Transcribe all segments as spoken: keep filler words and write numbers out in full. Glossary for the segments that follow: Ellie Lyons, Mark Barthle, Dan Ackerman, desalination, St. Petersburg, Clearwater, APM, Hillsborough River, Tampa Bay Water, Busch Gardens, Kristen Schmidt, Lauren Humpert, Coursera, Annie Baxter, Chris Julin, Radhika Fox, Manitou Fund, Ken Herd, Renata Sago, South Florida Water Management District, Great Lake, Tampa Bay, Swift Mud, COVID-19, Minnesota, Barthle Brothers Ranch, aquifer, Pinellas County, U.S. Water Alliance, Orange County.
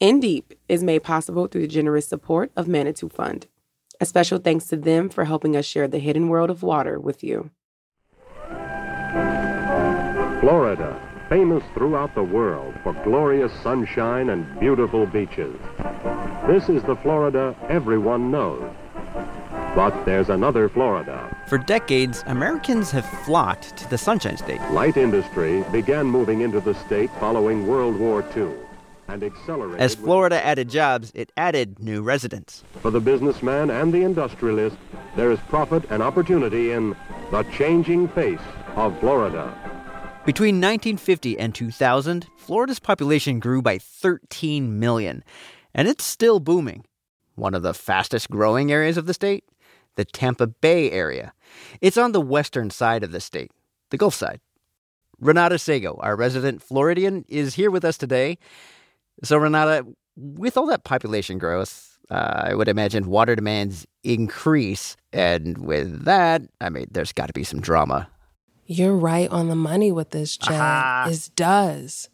In Deep is made possible through the generous support of Manitou Fund. A special thanks to them for helping us share the hidden world of water with you. Florida, famous throughout the world for glorious sunshine and beautiful beaches. This is the Florida everyone knows. But there's another Florida. For decades, Americans have flocked to the Sunshine State. Light industry began moving into the state following World War Two and accelerated. As Florida added jobs, it added new residents. For the businessman and the industrialist, there is profit and opportunity in the changing face of Florida. Between nineteen fifty and two thousand, Florida's population grew by thirteen million, and it's still booming. One of the fastest growing areas of the state, the Tampa Bay area. It's on the western side of the state, the Gulf side. Renata Sago, our resident Floridian, is here with us today. So, Renata, with all that population growth, uh, I would imagine water demands increase. And with that, I mean, there's got to be some drama. You're right on the money with this, Chad. It does.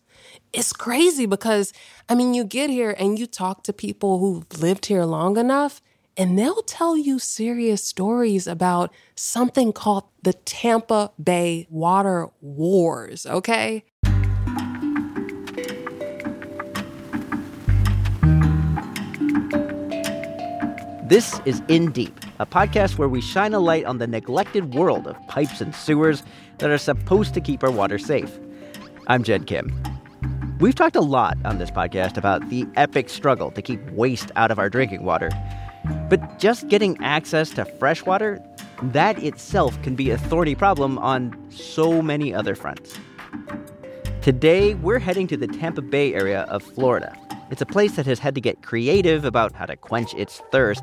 It's crazy because, I mean, you get here and you talk to people who've lived here long enough, and they'll tell you serious stories about something called the Tampa Bay Water Wars, okay? This is In Deep, a podcast where we shine a light on the neglected world of pipes and sewers that are supposed to keep our water safe. I'm Jed Kim. We've talked a lot on this podcast about the epic struggle to keep waste out of our drinking water. But just getting access to fresh water, that itself can be a thorny problem on so many other fronts. Today, we're heading to the Tampa Bay area of Florida. It's a place that has had to get creative about how to quench its thirst.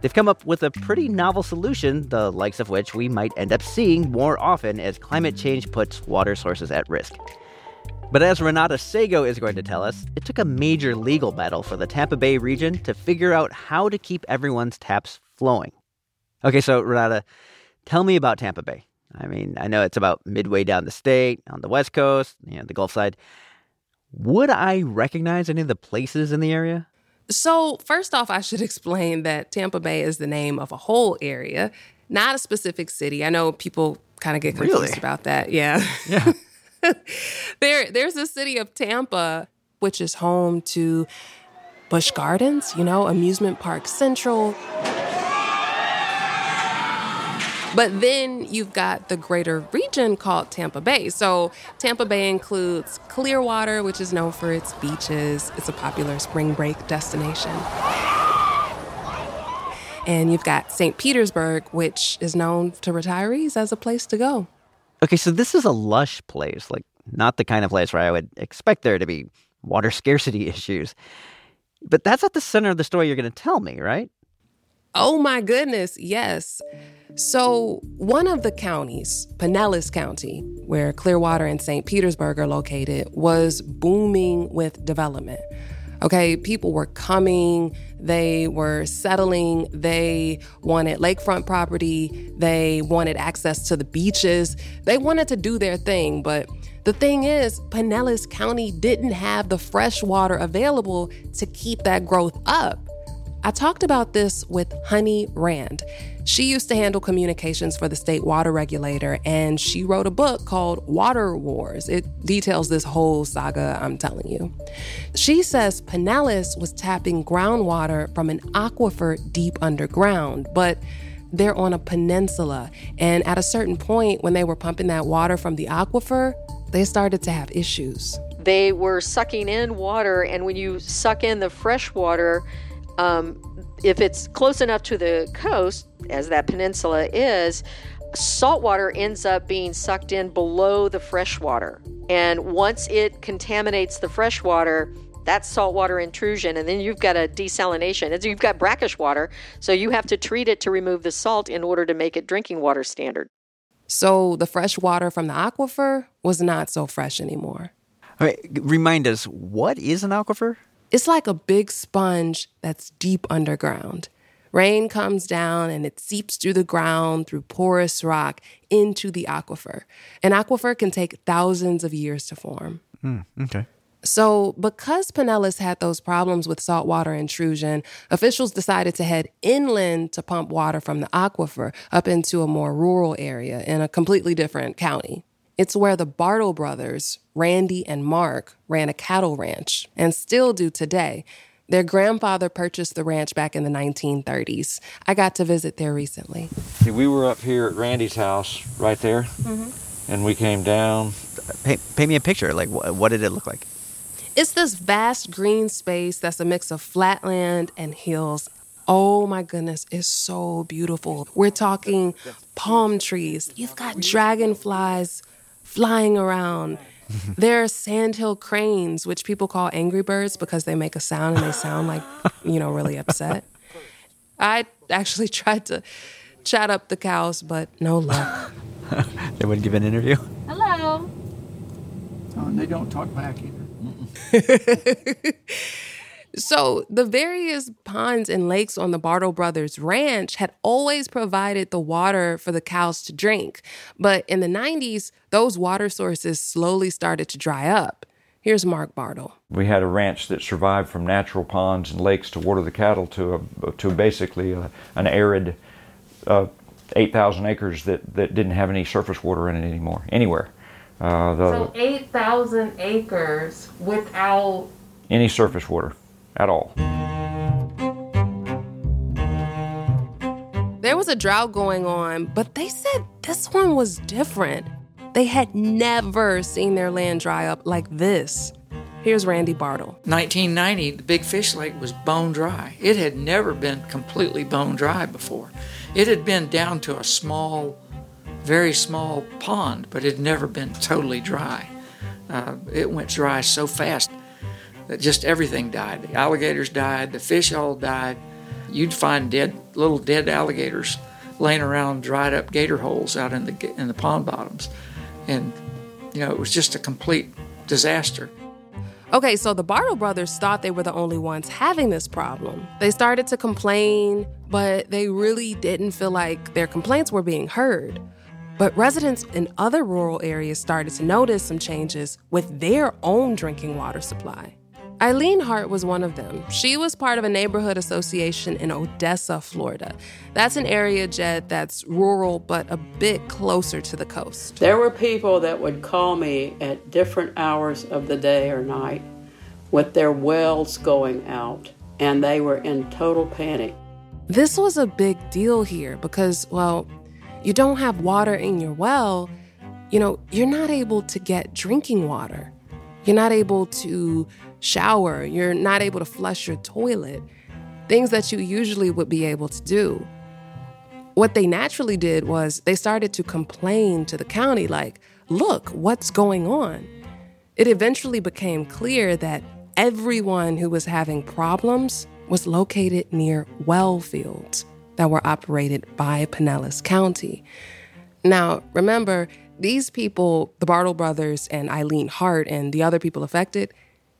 They've come up with a pretty novel solution, the likes of which we might end up seeing more often as climate change puts water sources at risk. But as Renata Sago is going to tell us, it took a major legal battle for the Tampa Bay region to figure out how to keep everyone's taps flowing. Okay, so Renata, tell me about Tampa Bay. I mean, I know it's about midway down the state, on the West Coast, you know, the Gulf side. Would I recognize any of the places in the area? So first off, I should explain that Tampa Bay is the name of a whole area, not a specific city. I know people kind of get confused really? about that. Yeah. Yeah. there, there's the city of Tampa, which is home to Busch Gardens, you know, Amusement Park Central. But then you've got the greater region called Tampa Bay. So Tampa Bay includes Clearwater, which is known for its beaches. It's a popular spring break destination. And you've got Saint Petersburg, which is known to retirees as a place to go. Okay, so this is a lush place, like not the kind of place where I would expect there to be water scarcity issues. But that's at the center of the story you're going to tell me, right? Oh, my goodness, yes. So one of the counties, Pinellas County, where Clearwater and Saint Petersburg are located, was booming with development. Okay, people were coming, they were settling, they wanted lakefront property, they wanted access to the beaches, they wanted to do their thing. But the thing is, Pinellas County didn't have the fresh water available to keep that growth up. I talked about this with Honey Rand. She used to handle communications for the state water regulator, and she wrote a book called Water Wars. It details this whole saga, I'm telling you. She says Pinellas was tapping groundwater from an aquifer deep underground, but they're on a peninsula. And at a certain point, when they were pumping that water from the aquifer, they started to have issues. They were sucking in water, and when you suck in the fresh water, Um, if it's close enough to the coast, as that peninsula is, salt water ends up being sucked in below the fresh water. And once it contaminates the fresh water, that's saltwater intrusion. And then you've got a desalination. You've got brackish water, so you have to treat it to remove the salt in order to make it drinking water standard. So the fresh water from the aquifer was not so fresh anymore. All right, remind us, what is an aquifer? It's like a big sponge that's deep underground. Rain comes down and it seeps through the ground, through porous rock, into the aquifer. An aquifer can take thousands of years to form. Mm, okay. So because Pinellas had those problems with saltwater intrusion, officials decided to head inland to pump water from the aquifer up into a more rural area in a completely different county. It's where the Barthle brothers, Randy and Mark, ran a cattle ranch and still do today. Their grandfather purchased the ranch back in the nineteen thirties. I got to visit there recently. See, we were up here at Randy's house right there, mm-hmm. and we came down. Paint, paint me a picture. Like, wh- what did it look like? It's this vast green space that's a mix of flatland and hills. Oh, my goodness, it's so beautiful. We're talking palm trees. You've got dragonflies flying around. There are sandhill cranes, which people call angry birds because they make a sound and they sound like, you know, really upset. I actually tried to chat up the cows, but no luck. They wouldn't give an interview? Hello. Oh, and they don't talk back either. So the various ponds and lakes on the Barthle Brothers Ranch had always provided the water for the cows to drink. But in the nineties, those water sources slowly started to dry up. Here's Mark Barthle. We had a ranch that survived from natural ponds and lakes to water the cattle to a, to basically a, an arid uh, eight thousand acres that, that didn't have any surface water in it anymore, anywhere. Uh, the, so eight thousand acres without any surface water at all. There was a drought going on, but they said this one was different. They had never seen their land dry up like this. Here's Randy Barthle. nineteen ninety, the Big Fish Lake was bone dry. It had never been completely bone dry before. It had been down to a small very small pond, but it had never been totally dry. Uh, it went dry so fast that just everything died. The alligators died, the fish all died. You'd find dead, little dead alligators laying around dried up gator holes out in the in the pond bottoms. And, you know, it was just a complete disaster. Okay, so the Barthle brothers thought they were the only ones having this problem. They started to complain, but they really didn't feel like their complaints were being heard. But residents in other rural areas started to notice some changes with their own drinking water supply. Eileen Hart was one of them. She was part of a neighborhood association in Odessa, Florida. That's an area, Jed, that's rural but a bit closer to the coast. There were people that would call me at different hours of the day or night with their wells going out, and they were in total panic. This was a big deal here because, well, you don't have water in your well, you know, you're not able to get drinking water. You're not able to shower. You're not able to flush your toilet. Things that you usually would be able to do. What they naturally did was they started to complain to the county, like, look, what's going on? It eventually became clear that everyone who was having problems was located near well fields that were operated by Pinellas County. Now, remember, these people, the Barthle brothers and Eileen Hart and the other people affected,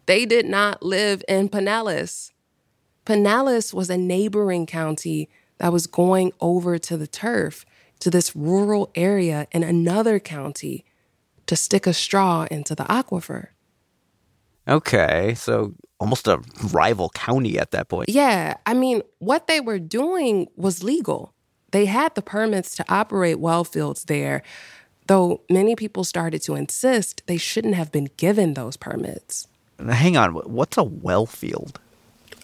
they did not live in Pinellas. Pinellas was a neighboring county that was going over to the turf, to this rural area in another county, to stick a straw into the aquifer. Okay, so almost a rival county at that point. Yeah, I mean, what they were doing was legal. They had the permits to operate well fields there, though many people started to insist they shouldn't have been given those permits. Now, hang on, what's a well field?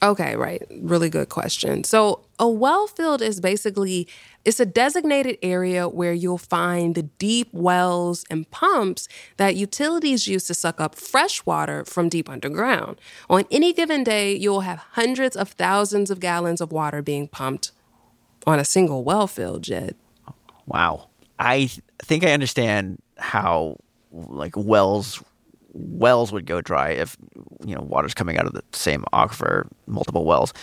Okay, right. Really good question. So a well field is basically, it's a designated area where you'll find the deep wells and pumps that utilities use to suck up fresh water from deep underground. On any given day, you'll have hundreds of thousands of gallons of water being pumped on a single well field, Jed. Wow. I think I understand how, like, wells wells would go dry if, you know, water's coming out of the same aquifer, multiple wells.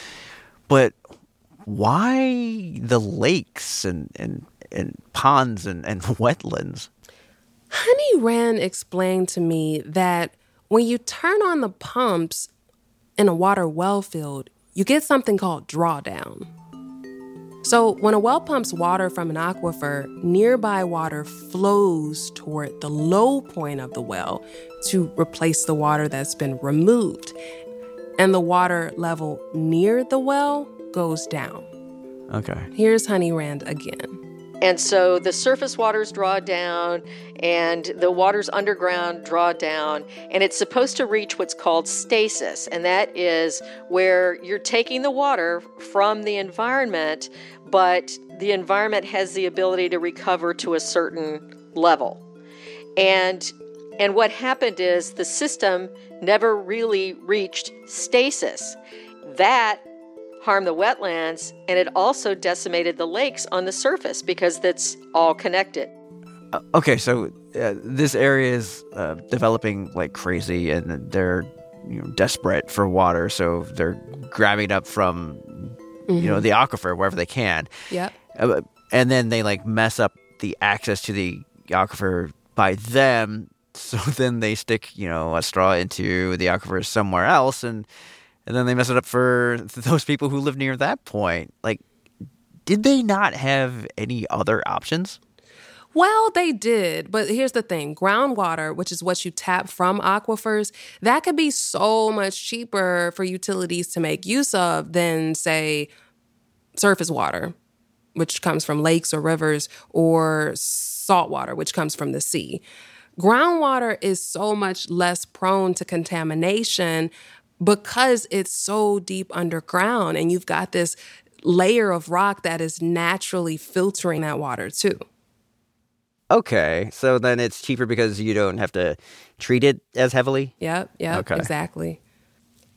But why the lakes and, and, and ponds and, and wetlands? Honey Rand explained to me that when you turn on the pumps in a water well field, you get something called drawdown. So when a well pumps water from an aquifer, nearby water flows toward the low point of the well to replace the water that's been removed. And the water level near the well goes down. Okay. Here's Honey Rand again. And so the surface waters draw down and the waters underground draw down, and it's supposed to reach what's called stasis. And that is where you're taking the water from the environment, but the environment has the ability to recover to a certain level. And and what happened is the system never really reached stasis. That harmed the wetlands, and it also decimated the lakes on the surface because that's all connected. Uh, okay, so uh, this area is uh, developing like crazy, and they're you know, desperate for water, so they're grabbing up from mm-hmm. you know the aquifer wherever they can. Yep. Uh, and then they like mess up the access to the aquifer by them, so then they stick you know a straw into the aquifer somewhere else, and. And then they mess it up for those people who live near that point. Like, did they not have any other options? Well, they did. But here's the thing. Groundwater, which is what you tap from aquifers, that could be so much cheaper for utilities to make use of than, say, surface water, which comes from lakes or rivers, or salt water, which comes from the sea. Groundwater is so much less prone to contamination because it's so deep underground, and you've got this layer of rock that is naturally filtering that water, too. Okay, so then it's cheaper because you don't have to treat it as heavily? Yep, yep, okay. Exactly.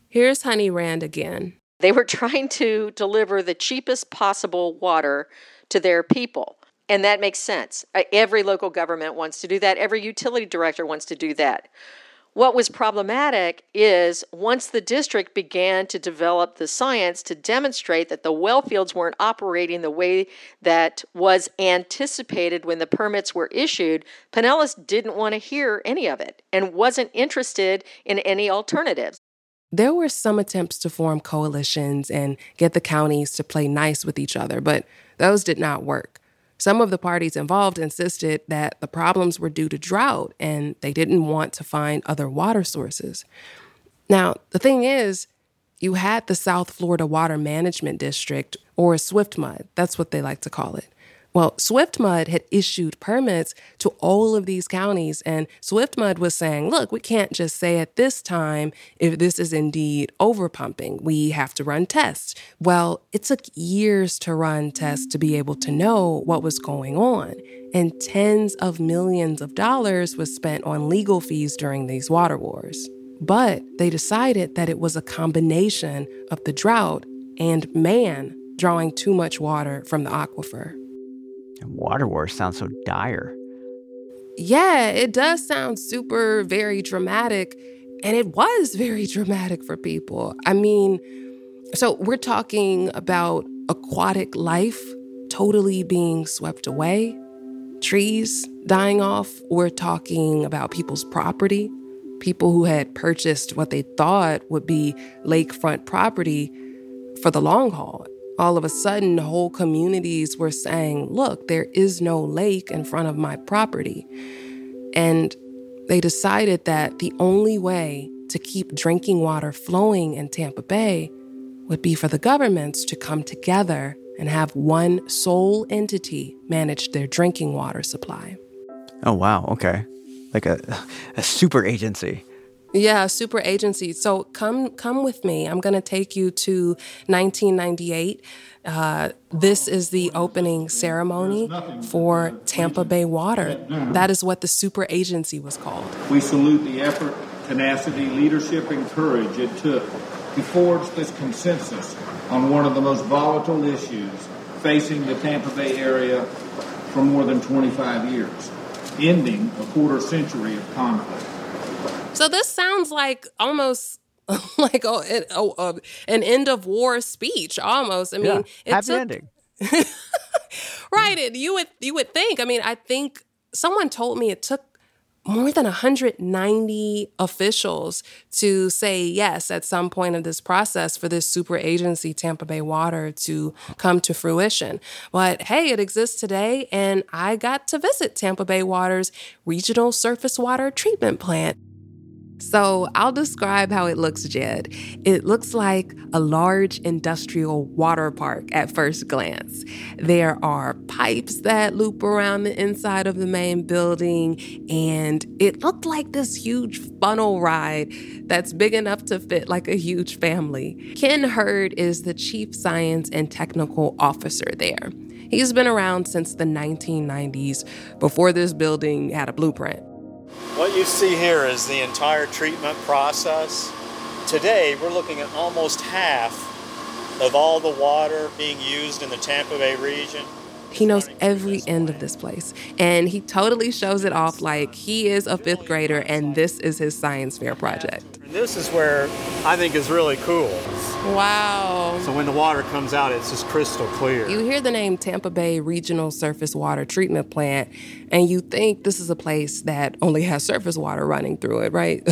Here's Honey Rand again. They were trying to deliver the cheapest possible water to their people, and that makes sense. Every local government wants to do that. Every utility director wants to do that. What was problematic is once the district began to develop the science to demonstrate that the well fields weren't operating the way that was anticipated when the permits were issued, Pinellas didn't want to hear any of it and wasn't interested in any alternatives. There were some attempts to form coalitions and get the counties to play nice with each other, but those did not work. Some of the parties involved insisted that the problems were due to drought and they didn't want to find other water sources. Now, the thing is, you had the South Florida Water Management District, or Swift Mud. That's what they like to call it. Well, Swift Mud had issued permits to all of these counties, and Swift Mud was saying, look, we can't just say at this time if this is indeed overpumping. We have to run tests. Well, it took years to run tests to be able to know what was going on, and tens of millions of dollars was spent on legal fees during these water wars. But they decided that it was a combination of the drought and man drawing too much water from the aquifer. And water wars sound so dire. Yeah, it does sound super, very dramatic. And it was very dramatic for people. I mean, so we're talking about aquatic life totally being swept away, trees dying off. We're talking about people's property, people who had purchased what they thought would be lakefront property for the long haul. All of a sudden, whole communities were saying, look, there is no lake in front of my property. And they decided that the only way to keep drinking water flowing in Tampa Bay would be for the governments to come together and have one sole entity manage their drinking water supply. Oh, wow. Okay. Like a, a super agency. Yeah, super agency. So come come with me. I'm going to take you to nineteen ninety-eight. Uh, this is the opening ceremony for Tampa Bay Water. That is what the super agency was called. We salute the effort, tenacity, leadership, and courage it took to forge this consensus on one of the most volatile issues facing the Tampa Bay area for more than twenty-five years, ending a quarter century of conflict. So this sounds like almost like a, a, a, an end of war speech. Almost, I mean, yeah, it happy took, ending, right? It, you would you would think. I mean, I think someone told me it took more than one hundred ninety officials to say yes at some point of this process for this super agency, Tampa Bay Water, to come to fruition. But hey, it exists today, and I got to visit Tampa Bay Water's regional surface water treatment plant. So I'll describe how it looks, Jed. It looks like a large industrial water park at first glance. There are pipes that loop around the inside of the main building, and it looked like this huge funnel ride that's big enough to fit like a huge family. Ken Herd is the chief science and technical officer there. He's been around since the nineteen nineties, before this building had a blueprint. What you see here is the entire treatment process. Today, we're looking at almost half of all the water being used in the Tampa Bay region. He knows every end of this place, and he totally shows it off like he is a fifth grader, and this is his science fair project. And this is where I think is really cool. Wow. So when the water comes out, it's just crystal clear. You hear the name Tampa Bay Regional Surface Water Treatment Plant, and you think this is a place that only has surface water running through it, right?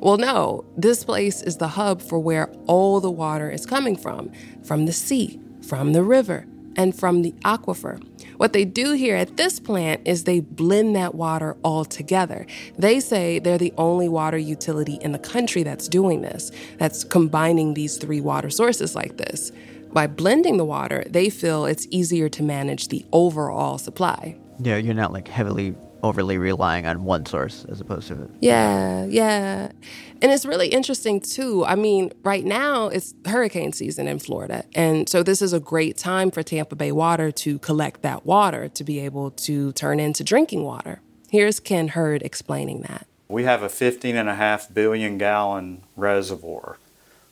Well, no. This place is the hub for where all the water is coming from, from the sea, from the river, and from the aquifer. What they do here at this plant is they blend that water all together. They say they're the only water utility in the country that's doing this, that's combining these three water sources like this. By blending the water, they feel it's easier to manage the overall supply. Yeah, you're not like heavily overly relying on one source as opposed to it. Yeah, yeah. And it's really interesting, too. I mean, right now it's hurricane season in Florida. And so this is a great time for Tampa Bay Water to collect that water to be able to turn into drinking water. Here's Ken Herd explaining that. We have a fifteen and a half billion gallon reservoir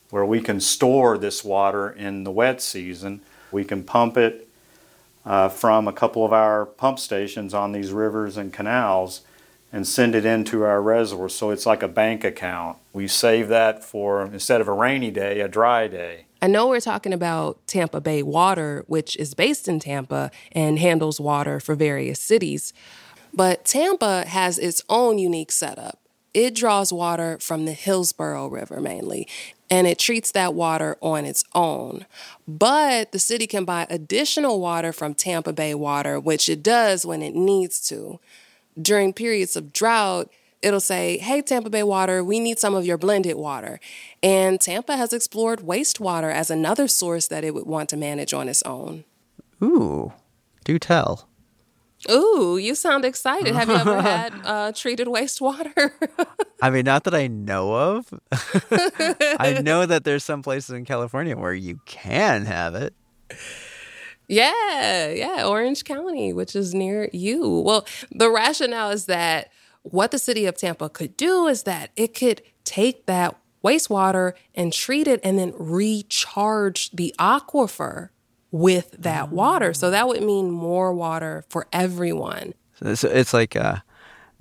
where we can store this water in the wet season. We can pump it Uh, from a couple of our pump stations on these rivers and canals and send it into our reservoir. So it's like a bank account. We save that for, instead of a rainy day, a dry day. I know we're talking about Tampa Bay Water, which is based in Tampa and handles water for various cities. But Tampa has its own unique setup. It draws water from the Hillsborough River mainly, and it treats that water on its own. But the city can buy additional water from Tampa Bay Water, which it does when it needs to. During periods of drought, it'll say, hey, Tampa Bay Water, we need some of your blended water. And Tampa has explored wastewater as another source that it would want to manage on its own. Ooh, do tell. Ooh, you sound excited. Have you ever had uh, treated wastewater? I mean, not that I know of. I know that there's some places in California where you can have it. Yeah, yeah, Orange County, which is near you. Well, the rationale is that what the city of Tampa could do is that it could take that wastewater and treat it and then recharge the aquifer with that water. So that would mean more water for everyone. So it's like, uh,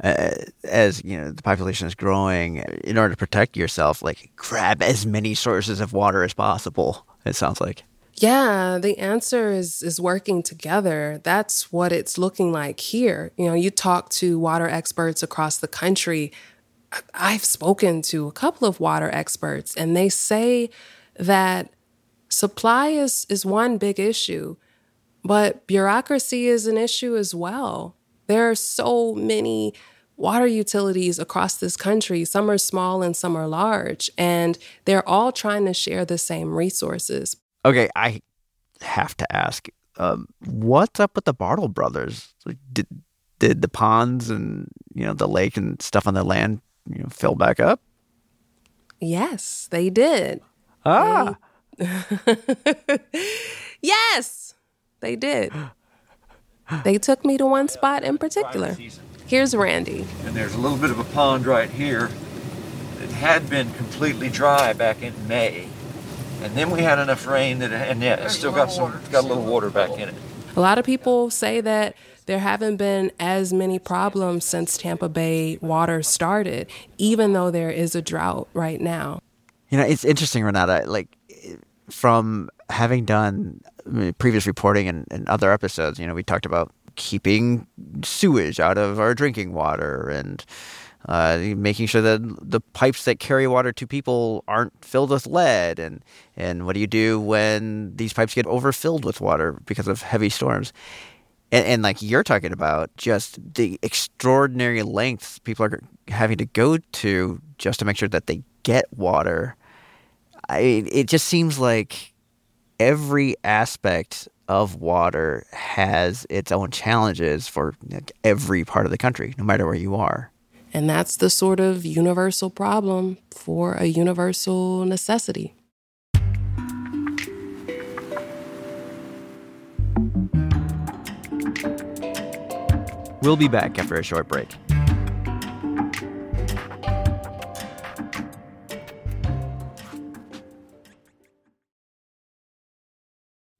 uh, as you know, the population is growing, in order to protect yourself, like grab as many sources of water as possible, it sounds like. Yeah, the answer is is working together. That's what it's looking like here. You know, you talk to water experts across the country. I've spoken to a couple of water experts, and they say that supply is, is one big issue, but bureaucracy is an issue as well. There are so many water utilities across this country. Some are small and some are large, and they're all trying to share the same resources. Okay, I have to ask, um, what's up with the Barthle brothers? Did did the ponds and you know the lake and stuff on the land you know, fill back up? Yes, they did. Ah. They- Yes, they did. They took me to one spot in particular. Here's Randy. And there's a little bit of a pond right here that had been completely dry back in May. And then we had enough rain that, and yeah, it's still got some, got a little water back in it. A lot of people say that there haven't been as many problems since Tampa Bay Water started, even though there is a drought right now. You know, it's interesting, Renata, like, from having done previous reporting and, and other episodes, you know, we talked about keeping sewage out of our drinking water and uh, making sure that the pipes that carry water to people aren't filled with lead. And, and what do you do when these pipes get overfilled with water because of heavy storms? And, and like you're talking about, just the extraordinary lengths people are having to go to just to make sure that they get water. I, it just seems like every aspect of water has its own challenges for every part of the country, no matter where you are. And that's the sort of universal problem for a universal necessity. We'll be back after a short break.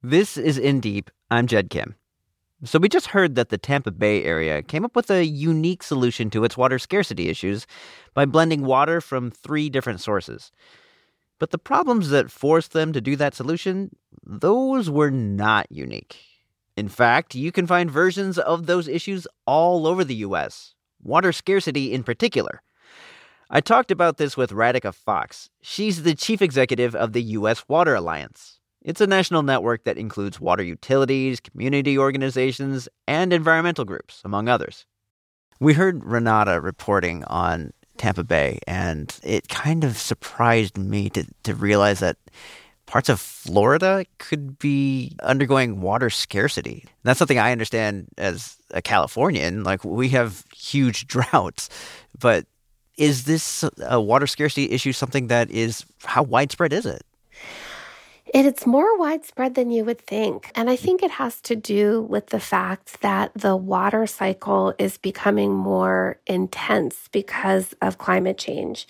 This is In Deep. I'm Jed Kim. So we just heard that the Tampa Bay area came up with a unique solution to its water scarcity issues by blending water from three different sources. But the problems that forced them to do that solution, those were not unique. In fact, you can find versions of those issues all over the U S, water scarcity in particular. I talked about this with Radhika Fox. She's the chief executive of the U S Water Alliance. It's a national network that includes water utilities, community organizations, and environmental groups, among others. We heard Renata reporting on Tampa Bay, and it kind of surprised me to, to realize that parts of Florida could be undergoing water scarcity. That's something I understand as a Californian. Like, we have huge droughts, but is this a water scarcity issue something that is, how widespread is it? It's more widespread than you would think. And I think it has to do with the fact that the water cycle is becoming more intense because of climate change.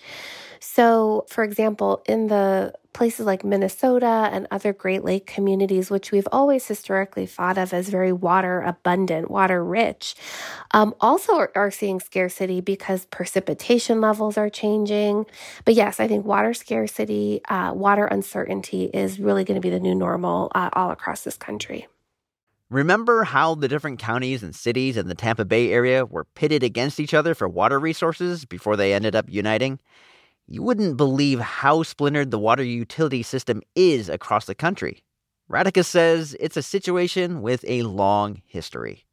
So, for example, in the places like Minnesota and other Great Lake communities, which we've always historically thought of as very water abundant, water rich, um, also are, are seeing scarcity because precipitation levels are changing. But yes, I think water scarcity, uh, water uncertainty is really going to be the new normal uh, all across this country. Remember how the different counties and cities in the Tampa Bay area were pitted against each other for water resources before they ended up uniting? You wouldn't believe how splintered the water utility system is across the country. Radhika says it's a situation with a long history.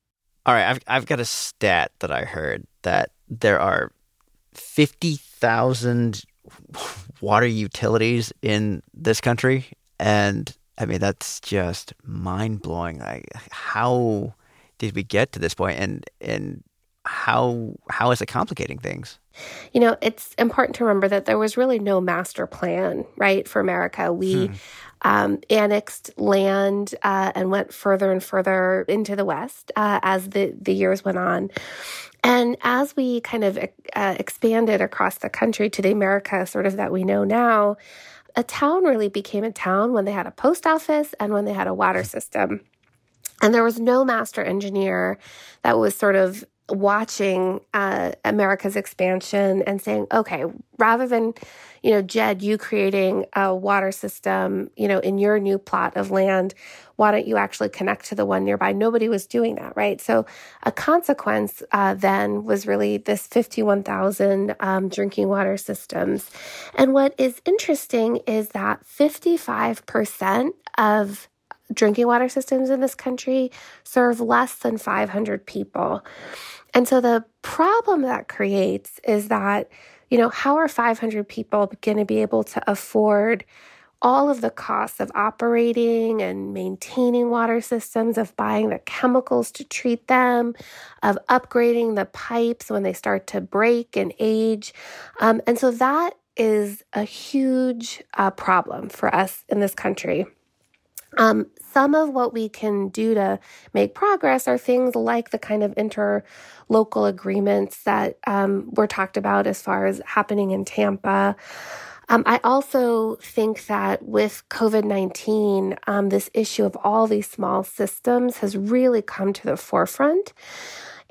All right, I've, I've got a stat that I heard that there are fifty thousand water utilities in this country. And, I mean, that's just mind-blowing. Like, how did we get to this point? And, and how how is it complicating things? You know, it's important to remember that there was really no master plan, right, for America. We hmm. um, annexed land uh, and went further and further into the West uh, as the, the years went on. And as we kind of uh, expanded across the country to the America sort of that we know now, a town really became a town when they had a post office and when they had a water system. And there was no master engineer that was sort of watching uh, America's expansion and saying, okay, rather than, you know, Jed, you creating a water system, you know, in your new plot of land, why don't you actually connect to the one nearby? Nobody was doing that, right? So a consequence uh, then was really this fifty-one thousand um, drinking water systems. And what is interesting is that fifty-five percent of drinking water systems in this country serve less than five hundred people. And so the problem that creates is that, you know, how are five hundred people going to be able to afford all of the costs of operating and maintaining water systems, of buying the chemicals to treat them, of upgrading the pipes when they start to break and age? Um, and so that is a huge uh, problem for us in this country. Um, some of what we can do to make progress are things like the kind of interlocal agreements that um, were talked about as far as happening in Tampa. Um, I also think that with COVID nineteen, um, this issue of all these small systems has really come to the forefront.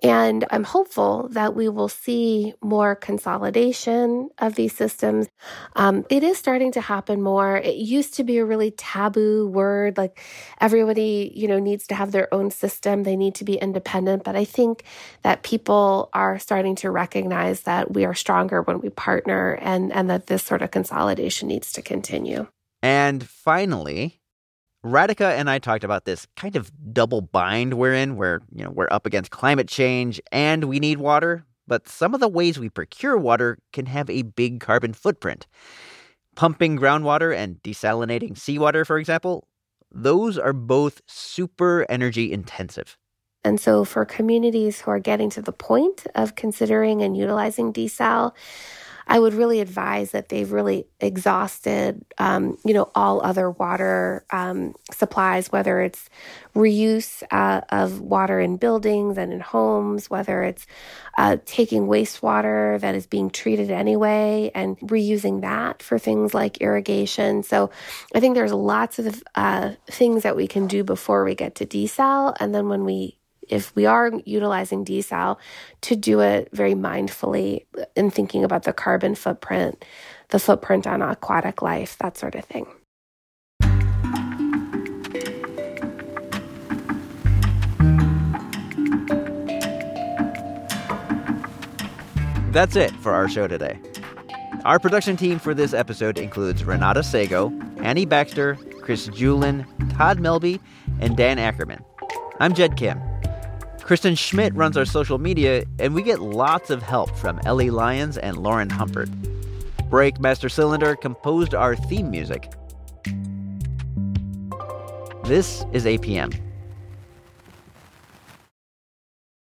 And I'm hopeful that we will see more consolidation of these systems. Um, it is starting to happen more. It used to be a really taboo word, like everybody, you know, needs to have their own system. They need to be independent. But I think that people are starting to recognize that we are stronger when we partner, and, and that this sort of consolidation needs to continue. And finally, Radhika and I talked about this kind of double bind we're in, where, you know, we're up against climate change and we need water, but some of the ways we procure water can have a big carbon footprint. Pumping groundwater and desalinating seawater, for example, those are both super energy intensive. And so for communities who are getting to the point of considering and utilizing desal, I would really advise that they've really exhausted, um, you know, all other water um, supplies, whether it's reuse uh, of water in buildings and in homes, whether it's uh, taking wastewater that is being treated anyway and reusing that for things like irrigation. So I think there's lots of uh, things that we can do before we get to desal. And then when we if we are utilizing desal, to do it very mindfully and thinking about the carbon footprint, the footprint on aquatic life, that sort of thing. That's it for our show today. Our production team for this episode includes Renata Sago, Annie Baxter, Chris Julin, Todd Melby, and Dan Ackerman. I'm Jed Kim. Kristen Schmidt runs our social media, and we get lots of help from Ellie Lyons and Lauren Humpert. Breakmaster Cylinder composed our theme music. This is A P M.